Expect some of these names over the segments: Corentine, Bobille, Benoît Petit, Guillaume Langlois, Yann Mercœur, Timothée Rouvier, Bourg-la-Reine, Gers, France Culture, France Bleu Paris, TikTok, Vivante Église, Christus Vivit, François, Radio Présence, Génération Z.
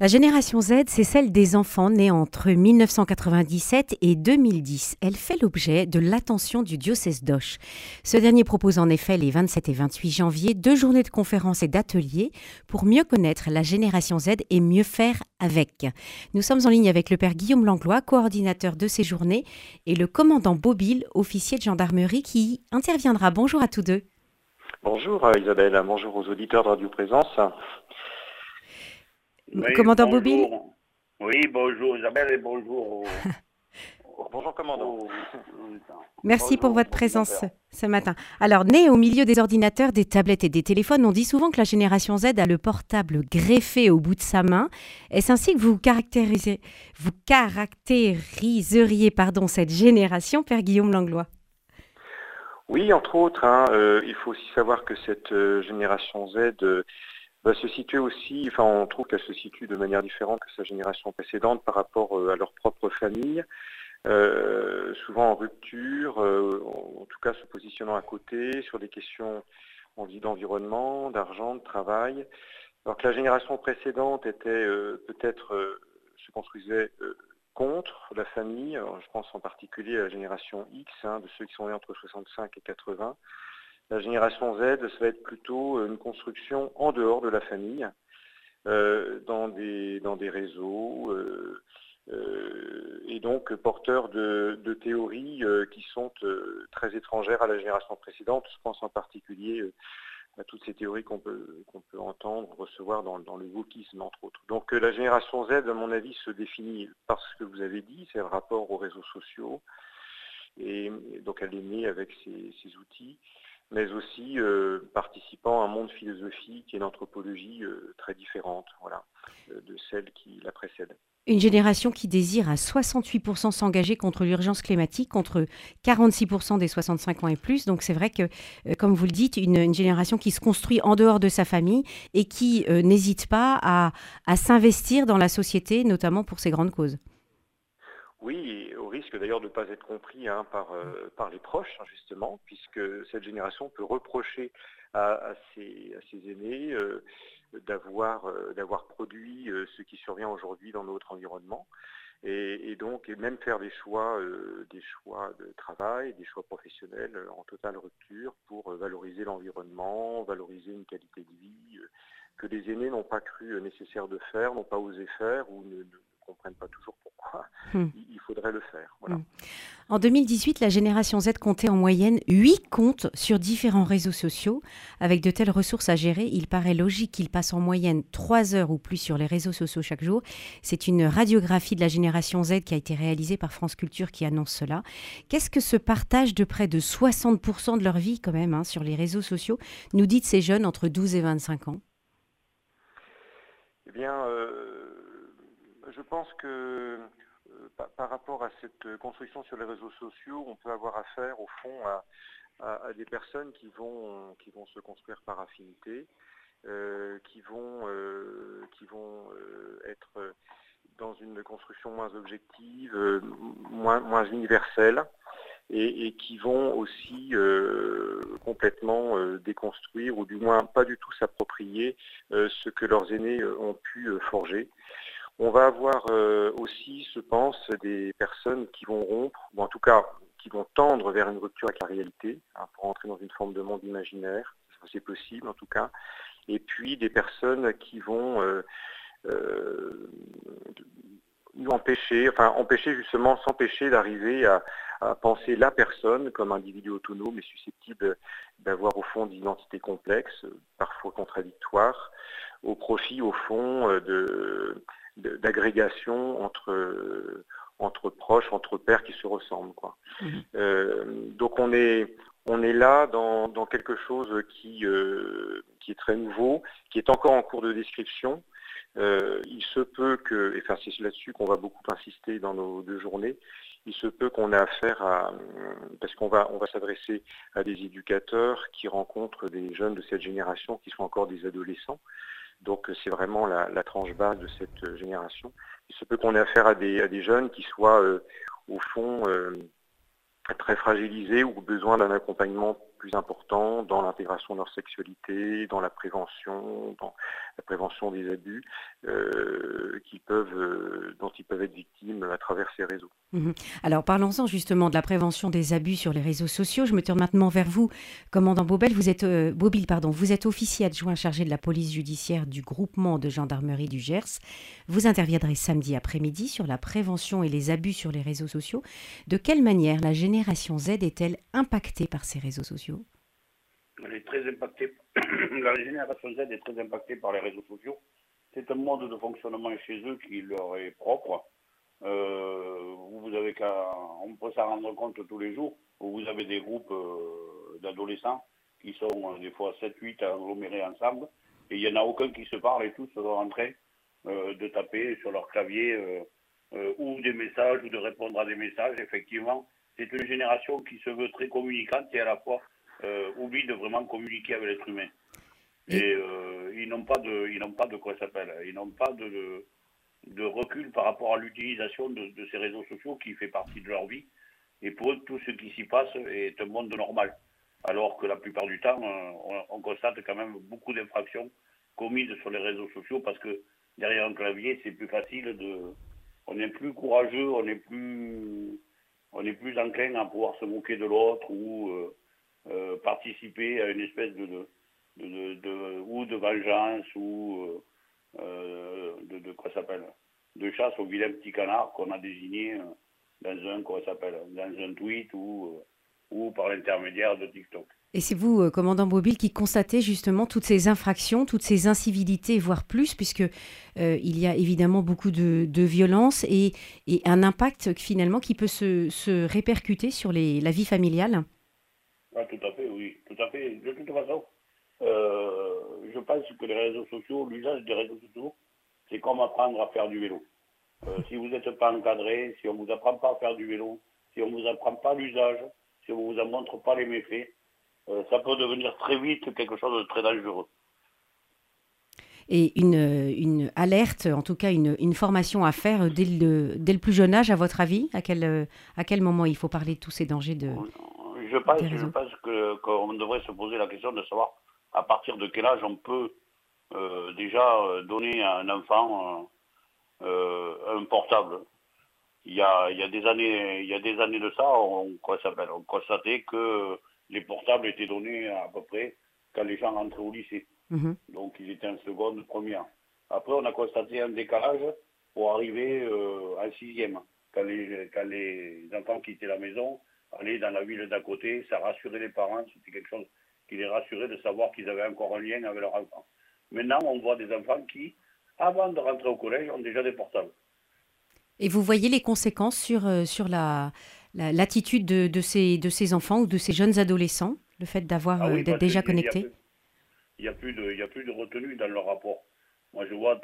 La génération Z, c'est celle des enfants nés entre 1997 et 2010. Elle fait l'objet de l'attention du diocèse d'Auch. Ce dernier propose en effet les 27 et 28 janvier 2 journées de conférences et d'ateliers pour mieux connaître la génération Z et mieux faire avec. Nous sommes en ligne avec le père Guillaume Langlois, coordinateur de ces journées, et le commandant Bobille, officier de gendarmerie, qui interviendra. Bonjour à tous deux. Bonjour Isabelle, bonjour aux auditeurs de Radio Présence. Oui, commandant Bobille. Oui, bonjour Isabelle et bonjour. Bonjour commandant. Merci pour votre présence ce matin. Alors, né au milieu des ordinateurs, des tablettes et des téléphones, on dit souvent que la génération Z a le portable greffé au bout de sa main. Est-ce ainsi que vous caractériseriez cette génération, père Guillaume Langlois ? Oui, entre autres. Il faut aussi savoir que cette génération Z... va se situer aussi, on trouve qu'elle se situe de manière différente que sa génération précédente par rapport à leur propre famille, souvent en rupture, en tout cas se positionnant à côté sur des questions, on dit, d'environnement, d'argent, de travail. Alors que la génération précédente était se construisait contre la famille. Alors, je pense en particulier à la génération X, de ceux qui sont nés entre 65 et 80. La génération Z, ça va être plutôt une construction en dehors de la famille, dans des réseaux, et donc porteurs de théories qui sont très étrangères à la génération précédente. Je pense en particulier à toutes ces théories qu'on peut entendre, recevoir dans le wokisme, entre autres. Donc la génération Z, à mon avis, se définit par ce que vous avez dit, c'est le rapport aux réseaux sociaux, et donc elle est née avec ces outils, mais aussi participant à un monde philosophique et une anthropologie très différente de celle qui la précède. Une génération qui désire à 68% s'engager contre l'urgence climatique, contre 46% des 65 ans et plus. Donc c'est vrai que, comme vous le dites, une génération qui se construit en dehors de sa famille et qui n'hésite pas à s'investir dans la société, notamment pour ses grandes causes. Oui, au risque d'ailleurs de ne pas être compris par les proches, justement, puisque cette génération peut reprocher à ses aînés d'avoir produit ce qui survient aujourd'hui dans notre environnement, et donc même faire des choix de travail, des choix professionnels en totale rupture pour valoriser l'environnement, valoriser une qualité de vie que les aînés n'ont pas cru nécessaire de faire, n'ont pas osé faire ou ne comprennent pas toujours pourquoi il faudrait le faire. Voilà. En 2018, la génération Z comptait en moyenne 8 comptes sur différents réseaux sociaux. Avec de telles ressources à gérer, il paraît logique qu'ils passent en moyenne 3 heures ou plus sur les réseaux sociaux chaque jour. C'est une radiographie de la génération Z qui a été réalisée par France Culture qui annonce cela. Qu'est-ce que ce partage de près de 60% de leur vie quand même sur les réseaux sociaux nous dit de ces jeunes entre 12 et 25 ans ? Eh bien... Je pense que par rapport à cette construction sur les réseaux sociaux, on peut avoir affaire au fond à des personnes qui vont se construire par affinité, qui vont être dans une construction moins objective, moins universelle, et qui vont aussi complètement déconstruire, ou du moins pas du tout s'approprier ce que leurs aînés ont pu forger. On va avoir aussi, je pense, des personnes qui vont rompre, ou en tout cas qui vont tendre vers une rupture avec la réalité, pour entrer dans une forme de monde imaginaire, c'est possible en tout cas, et puis des personnes qui vont s'empêcher d'arriver à penser la personne comme individu autonome et susceptible d'avoir au fond des identités complexes, parfois contradictoires, au profit au fond d'agrégation entre proches, entre pairs qui se ressemblent, quoi. Donc on est là dans quelque chose qui est très nouveau, qui est encore en cours de description. Il se peut que, c'est là-dessus qu'on va beaucoup insister dans nos 2 journées, il se peut qu'on ait affaire parce qu'on va s'adresser à des éducateurs qui rencontrent des jeunes de cette génération qui sont encore des adolescents. Donc c'est vraiment la tranche basse de cette génération. Il se peut qu'on ait affaire à des jeunes qui soient au fond très fragilisés ou besoin d'un accompagnement plus importants dans l'intégration de leur sexualité, dans la prévention, des abus dont ils peuvent être victimes à travers ces réseaux. Mmh. Alors parlons-en justement de la prévention des abus sur les réseaux sociaux. Je me tourne maintenant vers vous, commandant Bobille. Vous êtes officier adjoint chargé de la police judiciaire du groupement de gendarmerie du Gers. Vous interviendrez samedi après-midi sur la prévention et les abus sur les réseaux sociaux. De quelle manière la génération Z est-elle impactée par ces réseaux sociaux ? La génération Z est très impactée par les réseaux sociaux. C'est un mode de fonctionnement chez eux qui leur est propre. On peut s'en rendre compte tous les jours. Vous avez des groupes d'adolescents qui sont des fois 7-8 agglomérés ensemble. Et il n'y en a aucun qui se parle et tous sont en train de taper sur leur clavier ou des messages ou de répondre à des messages. Effectivement, c'est une génération qui se veut très communicante et à la fois oublie de vraiment communiquer avec l'être humain. Et ils n'ont pas de recul par rapport à l'utilisation de ces réseaux sociaux qui fait partie de leur vie. Et pour eux, tout ce qui s'y passe est un monde normal. Alors que la plupart du temps, on constate quand même beaucoup d'infractions commises sur les réseaux sociaux parce que derrière un clavier, c'est plus facile on est plus courageux, on est plus enclin à pouvoir se moquer de l'autre ou participer à une espèce de vengeance ou de chasse au vilain petit canard qu'on a désigné dans un tweet ou par l'intermédiaire de TikTok. Et c'est vous, commandant Bobille, qui constatez justement toutes ces infractions, toutes ces incivilités, voire plus, puisque il y a évidemment beaucoup de violence et un impact finalement qui peut se répercuter sur la vie familiale. Ah, tout à fait, oui. Tout à fait. De toute façon, je pense que les réseaux sociaux, l'usage des réseaux sociaux, c'est comme apprendre à faire du vélo. Si vous n'êtes pas encadré, si on ne vous apprend pas à faire du vélo, si on ne vous apprend pas l'usage, si on ne vous en montre pas les méfaits, ça peut devenir très vite quelque chose de très dangereux. Et une alerte, en tout cas une formation à faire dès le plus jeune âge, à votre avis, à quel moment il faut parler de tous ces dangers Je pense qu'on devrait se poser la question de savoir à partir de quel âge on peut déjà donner à un enfant un portable. Il y a des années de ça, on constatait que les portables étaient donnés à peu près quand les gens rentraient au lycée. Mmh. Donc ils étaient en seconde, première. Après, on a constaté un décalage pour arriver en sixième. Quand les enfants quittaient la maison, allaient dans la ville d'à côté, ça rassurait les parents. C'était quelque chose qui les rassurait de savoir qu'ils avaient encore un lien avec leurs enfants. Maintenant, on voit des enfants qui, avant de rentrer au collège, ont déjà des portables. Et vous voyez les conséquences sur l'attitude de ces enfants ou de ces jeunes adolescents, le fait d'être déjà connectés? Il n'y a plus de retenue dans leur rapport. Moi, je vois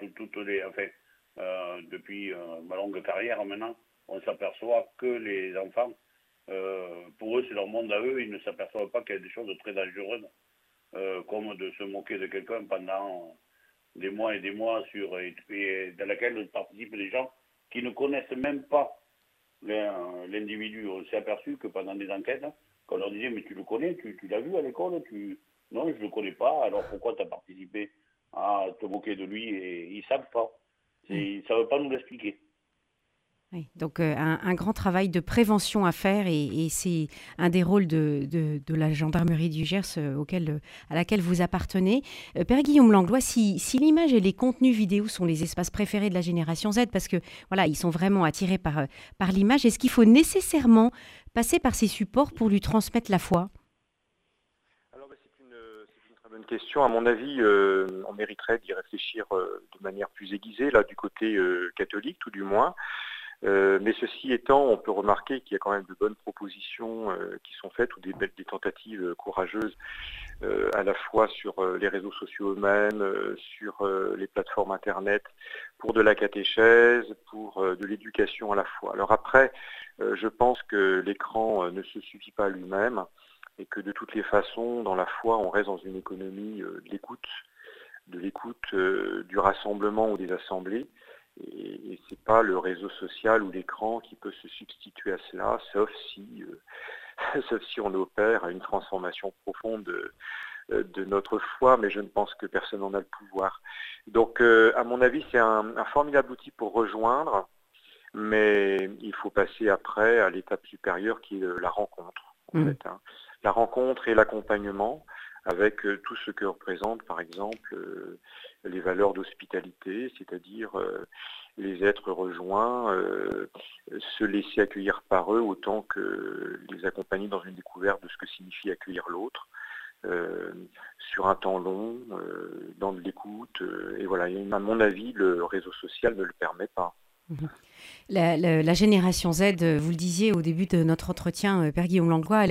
depuis ma longue carrière maintenant, on s'aperçoit que les enfants, pour eux, c'est leur monde à eux, ils ne s'aperçoivent pas qu'il y a des choses très dangereuses, comme de se moquer de quelqu'un pendant des mois et des mois et dans laquelle participent des gens qui ne connaissent même pas l'individu. On s'est aperçu que pendant des enquêtes, quand on leur disait « mais tu le connais, tu l'as vu à l'école tu... ?»« Non, je ne le connais pas, alors pourquoi tu as participé à te moquer de lui ?» Et ils ne savent pas. Ils ne savent pas nous l'expliquer. Oui, donc un grand travail de prévention à faire et c'est un des rôles de la gendarmerie du Gers à laquelle vous appartenez. Père Guillaume Langlois, si l'image et les contenus vidéo sont les espaces préférés de la génération Z, parce que voilà, ils sont vraiment attirés par l'image, est-ce qu'il faut nécessairement passer par ces supports pour lui transmettre la foi ? Bonne question. À mon avis, on mériterait d'y réfléchir de manière plus aiguisée, là, du côté catholique, tout du moins. Mais ceci étant, on peut remarquer qu'il y a quand même de bonnes propositions qui sont faites ou des tentatives courageuses à la fois sur les réseaux sociaux eux-mêmes, sur les plateformes Internet, pour de la catéchèse, pour de l'éducation à la fois. Alors après, je pense que l'écran ne se suffit pas lui-même. Et que de toutes les façons, dans la foi, on reste dans une économie de l'écoute, du rassemblement ou des assemblées. Et ce n'est pas le réseau social ou l'écran qui peut se substituer à cela, sauf si sauf si on opère à une transformation profonde de notre foi, mais je ne pense que personne n'en a le pouvoir. Donc, à mon avis, c'est un formidable outil pour rejoindre, mais il faut passer après à l'étape supérieure qui est la rencontre, en fait, hein. La rencontre et l'accompagnement avec tout ce que représentent, par exemple, les valeurs d'hospitalité, c'est-à-dire les êtres rejoints, se laisser accueillir par eux autant que les accompagner dans une découverte de ce que signifie accueillir l'autre, sur un temps long, dans de l'écoute. Et voilà, et à mon avis, le réseau social ne le permet pas. La génération Z, vous le disiez au début de notre entretien, Père Guillaume Langlois,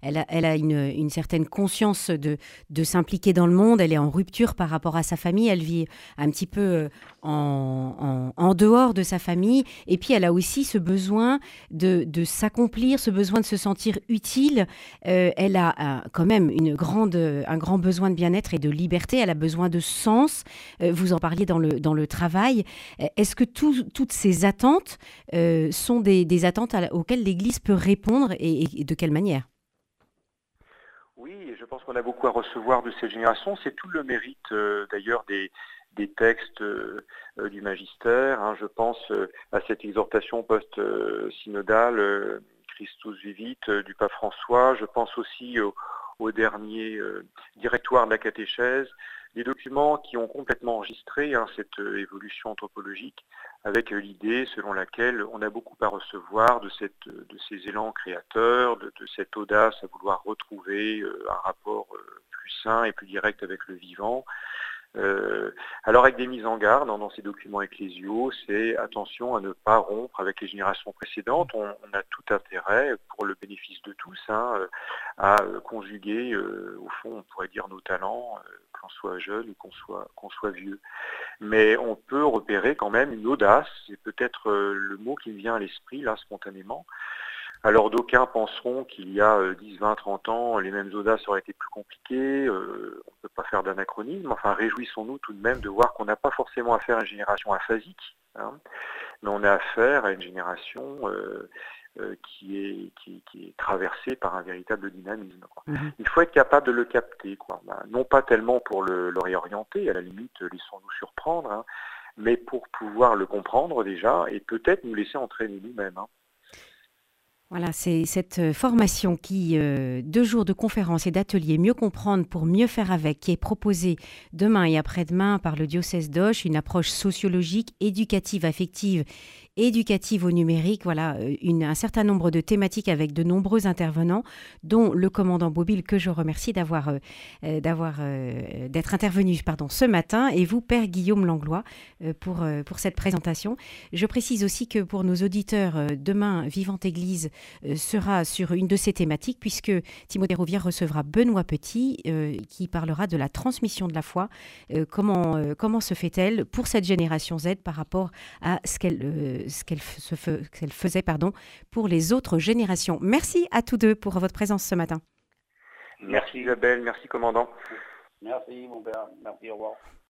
elle a une certaine conscience de s'impliquer dans le monde, elle est en rupture par rapport à sa famille, elle vit un petit peu en dehors de sa famille, et puis elle a aussi ce besoin de s'accomplir, ce besoin de se sentir utile, elle a quand même un grand besoin de bien-être et de liberté, elle a besoin de sens, vous en parliez dans le travail. Est-ce que toutes ces attentes sont des attentes auxquelles l'Église peut répondre et de quelle manière? Oui, je pense qu'on a beaucoup à recevoir de cette génération. C'est tout le mérite d'ailleurs des textes du magistère. Hein. Je pense à cette exhortation post-synodale Christus Vivit du pape François. Je pense aussi au dernier directoire de la catéchèse, des documents qui ont complètement enregistré hein, cette évolution anthropologique, avec l'idée selon laquelle on a beaucoup à recevoir de ces élans créateurs, de cette audace à vouloir retrouver un rapport plus sain et plus direct avec le vivant. Alors avec des mises en garde dans ces documents ecclésiaux, c'est attention à ne pas rompre avec les générations précédentes. On a tout intérêt, pour le bénéfice de tous, hein, à conjuguer, au fond, on pourrait dire nos talents, qu'on soit jeune ou qu'on soit vieux. Mais on peut repérer quand même une audace, c'est peut-être le mot qui me vient à l'esprit là spontanément. Alors d'aucuns penseront qu'il y a 10, 20, 30 ans, les mêmes audaces auraient été plus compliquées, on ne peut pas faire d'anachronisme, enfin réjouissons-nous tout de même de voir qu'on n'a pas forcément affaire à une génération aphasique, hein, mais on a affaire à une génération qui est traversée par un véritable dynamisme. Quoi. Mm-hmm. Il faut être capable de le capter, quoi. Bah, non pas tellement pour le réorienter, à la limite laissons-nous surprendre, hein, mais pour pouvoir le comprendre déjà et peut-être nous laisser entraîner nous-mêmes. Hein. Voilà, c'est cette formation qui, 2 jours de conférences et d'ateliers « Mieux comprendre pour mieux faire avec » qui est proposée demain et après-demain par le diocèse d'Auch, une approche sociologique, éducative, affective, éducative au numérique. Voilà, un certain nombre de thématiques avec de nombreux intervenants, dont le commandant Bobille, que je remercie d'être intervenu ce matin, et vous, Père Guillaume Langlois, pour cette présentation. Je précise aussi que pour nos auditeurs, demain, Vivante Église sera sur une de ces thématiques, puisque Timothée Rouvier recevra Benoît Petit, qui parlera de la transmission de la foi. Comment se fait-elle pour cette génération Z par rapport à ce qu'elle faisait pour les autres générations. Merci à tous deux pour votre présence ce matin. Merci Isabelle, merci commandant. Merci mon père, merci, au revoir.